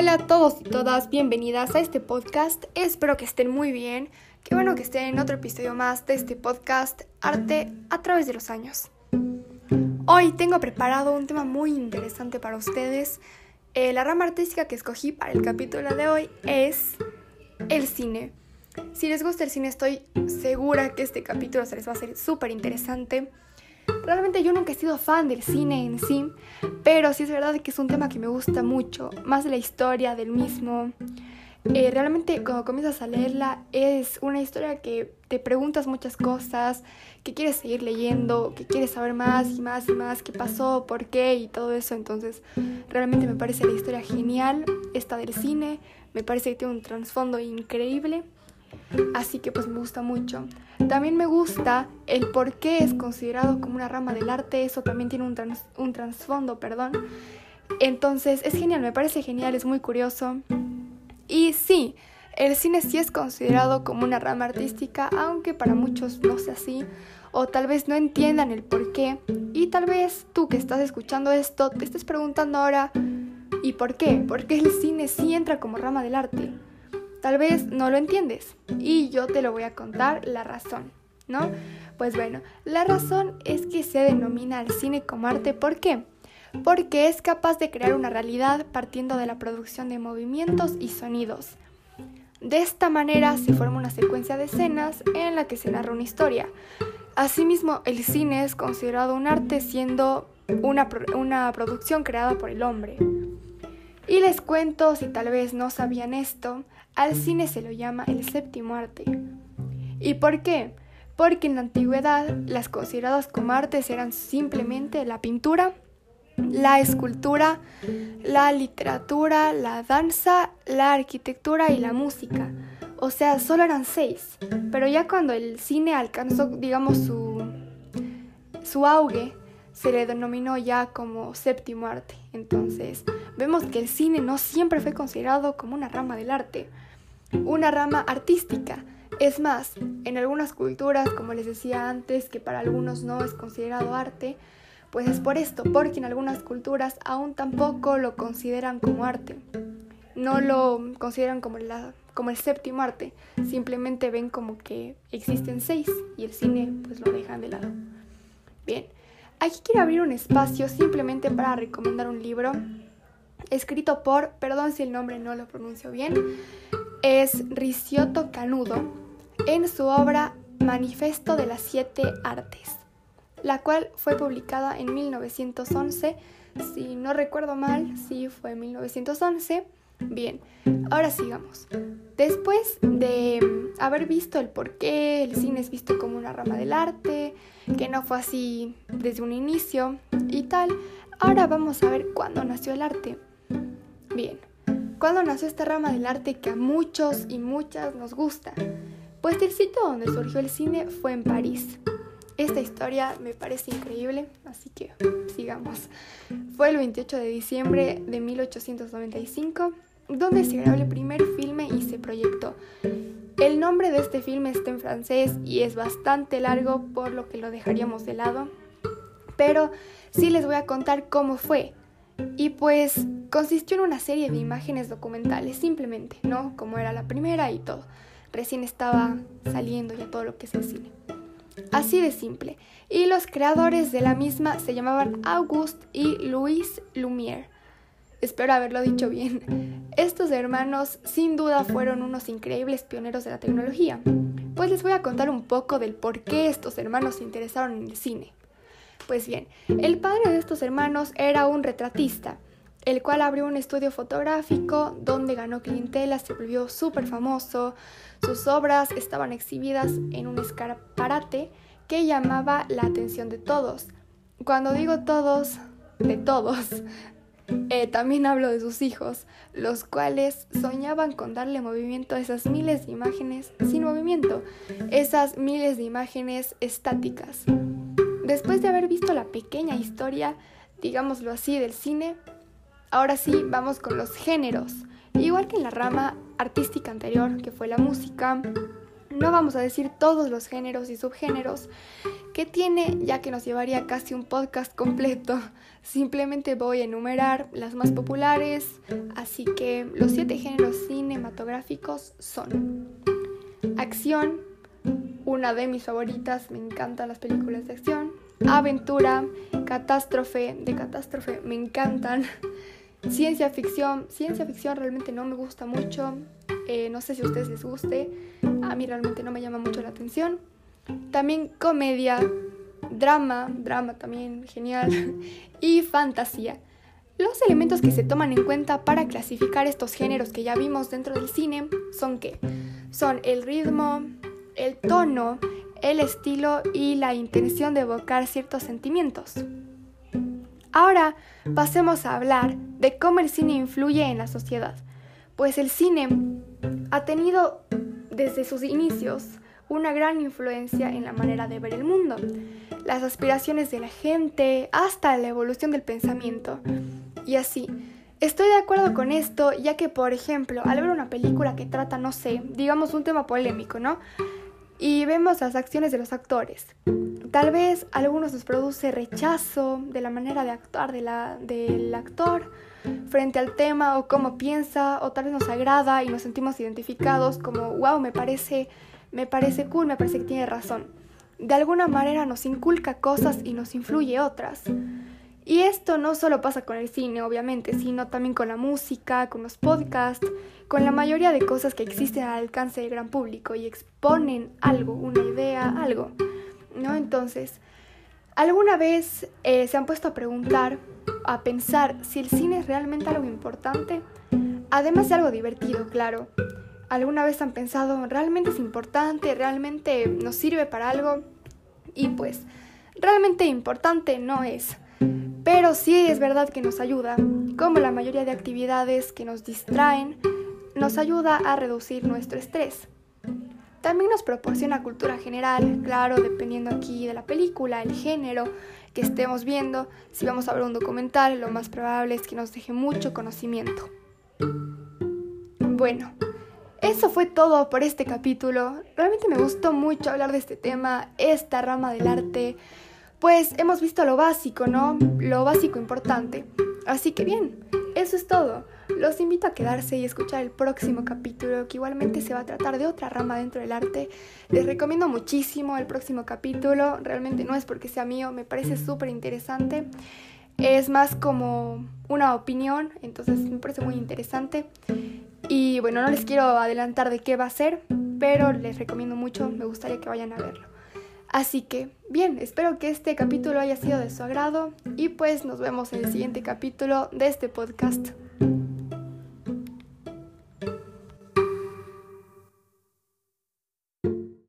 Hola a todos y todas, bienvenidas a este podcast, espero que estén muy bien, qué bueno que estén en otro episodio más de este podcast, Arte a través de los años. Hoy tengo preparado un tema muy interesante para ustedes. La rama artística que escogí para el capítulo de hoy es el cine. Si les gusta el cine, estoy segura que este capítulo se les va a hacer súper interesante. Realmente yo nunca he sido fan del cine en sí, pero sí es verdad que es un tema que me gusta mucho, más la historia del mismo. Realmente cuando comienzas a leerla es una historia que te preguntas muchas cosas, que quieres seguir leyendo, que quieres saber más y más y más, qué pasó, por qué y todo eso. Entonces realmente me parece la historia genial, esta del cine, me parece que tiene un trasfondo increíble. Así que pues me gusta mucho. También me gusta el por qué es considerado como una rama del arte. Eso también tiene un trasfondo, perdón. Entonces es genial, me parece genial, es muy curioso. Y sí, el cine sí es considerado como una rama artística, aunque para muchos no sea así, o tal vez no entiendan el por qué. Y tal vez tú que estás escuchando esto te estés preguntando ahora, ¿y por qué? ¿Por qué el cine sí entra como rama del arte? Tal vez no lo entiendes y yo te lo voy a contar la razón, ¿no? Pues bueno, la razón es que se denomina al cine como arte. ¿Por qué? Porque es capaz de crear una realidad partiendo de la producción de movimientos y sonidos. De esta manera se forma una secuencia de escenas en la que se narra una historia. Asimismo, el cine es considerado un arte siendo una producción creada por el hombre. Y les cuento, si tal vez no sabían esto, al cine se lo llama el séptimo arte. ¿Y por qué? Porque en la antigüedad las consideradas como artes eran simplemente la pintura, la escultura, la literatura, la danza, la arquitectura y la música. O sea, solo eran 6. Pero ya cuando el cine alcanzó, digamos, su auge, se le denominó ya como séptimo arte. Entonces, vemos que el cine no siempre fue considerado como una rama del arte, una rama artística. Es más, en algunas culturas, como les decía antes, que para algunos no es considerado arte, pues es por esto, porque en algunas culturas aún tampoco lo consideran como arte. No lo consideran como el séptimo arte, simplemente ven como que existen 6 y el cine pues lo dejan de lado. Bien. Aquí quiero abrir un espacio simplemente para recomendar un libro escrito por, perdón si el nombre no lo pronuncio bien, es Ricciotto Canudo, en su obra Manifiesto de las Siete Artes, la cual fue publicada en 1911, si no recuerdo mal, sí fue 1911. Bien, ahora sigamos. Después de haber visto el por qué el cine es visto como una rama del arte, que no fue así desde un inicio y tal, ahora vamos a ver cuándo nació el arte. Bien, ¿cuándo nació esta rama del arte que a muchos y muchas nos gusta? Pues el sitio donde surgió el cine fue en París. Esta historia me parece increíble, así que sigamos. Fue el 28 de diciembre de 1895, donde se grabó el primer filme y se proyectó. El nombre de este filme está en francés y es bastante largo, por lo que lo dejaríamos de lado. Pero sí les voy a contar cómo fue. Y pues consistió en una serie de imágenes documentales, simplemente, ¿no? Como era la primera y todo. Recién estaba saliendo ya todo lo que es el cine. Así de simple. Y los creadores de la misma se llamaban Auguste y Louis Lumière. Espero haberlo dicho bien. Estos hermanos sin duda fueron unos increíbles pioneros de la tecnología. Pues les voy a contar un poco del por qué estos hermanos se interesaron en el cine. Pues bien, el padre de estos hermanos era un retratista, el cual abrió un estudio fotográfico donde ganó clientela, se volvió súper famoso. Sus obras estaban exhibidas en un escaparate que llamaba la atención de todos. Cuando digo todos, de todos, también hablo de sus hijos, los cuales soñaban con darle movimiento a esas miles de imágenes sin movimiento, esas miles de imágenes estáticas. Después de haber visto la pequeña historia, digámoslo así, del cine, ahora sí, vamos con los géneros. Igual que en la rama artística anterior, que fue la música, no vamos a decir todos los géneros y subgéneros que tiene, ya que nos llevaría casi un podcast completo. Simplemente voy a enumerar las más populares, así que los 7 géneros cinematográficos son: acción, una de mis favoritas, me encantan las películas de acción; aventura, catástrofe, de catástrofe me encantan; ciencia ficción realmente no me gusta mucho, no sé si a ustedes les guste, a mí realmente no me llama mucho la atención; también comedia, drama también, genial, y fantasía. Los elementos que se toman en cuenta para clasificar estos géneros que ya vimos dentro del cine son ¿qué? Son el ritmo, el tono, el estilo y la intención de evocar ciertos sentimientos. Ahora pasemos a hablar de cómo el cine influye en la sociedad, pues el cine ha tenido desde sus inicios una gran influencia en la manera de ver el mundo, las aspiraciones de la gente, hasta la evolución del pensamiento. Y así, estoy de acuerdo con esto, ya que, por ejemplo, al ver una película que trata, no sé, digamos un tema polémico, ¿no? Y vemos las acciones de los actores. Tal vez a algunos nos produce rechazo de la manera de actuar del actor frente al tema o cómo piensa, o tal vez nos agrada y nos sentimos identificados como wow, me parece cool, me parece que tiene razón. De alguna manera nos inculca cosas y nos influye otras. Y esto no solo pasa con el cine, obviamente, sino también con la música, con los podcasts, con la mayoría de cosas que existen al alcance del gran público y exponen algo, una idea, algo, ¿no? Entonces, ¿alguna vez se han puesto a preguntar, a pensar si el cine es realmente algo importante? Además de algo divertido, claro. ¿Alguna vez han pensado, realmente es importante, realmente nos sirve para algo? Y pues, realmente importante no es. Pero sí es verdad que nos ayuda, como la mayoría de actividades que nos distraen, nos ayuda a reducir nuestro estrés. También nos proporciona cultura general, claro, dependiendo aquí de la película, el género que estemos viendo. Si vamos a ver un documental, lo más probable es que nos deje mucho conocimiento. Bueno, eso fue todo por este capítulo. Realmente me gustó mucho hablar de este tema, esta rama del arte. Pues hemos visto lo básico, ¿no? Lo básico importante. Así que bien, eso es todo. Los invito a quedarse y escuchar el próximo capítulo, que igualmente se va a tratar de otra rama dentro del arte. Les recomiendo muchísimo el próximo capítulo. Realmente no es porque sea mío, me parece súper interesante. Es más como una opinión, entonces me parece muy interesante. Y bueno, no les quiero adelantar de qué va a ser, pero les recomiendo mucho, me gustaría que vayan a verlo. Así que, bien, espero que este capítulo haya sido de su agrado y pues nos vemos en el siguiente capítulo de este podcast.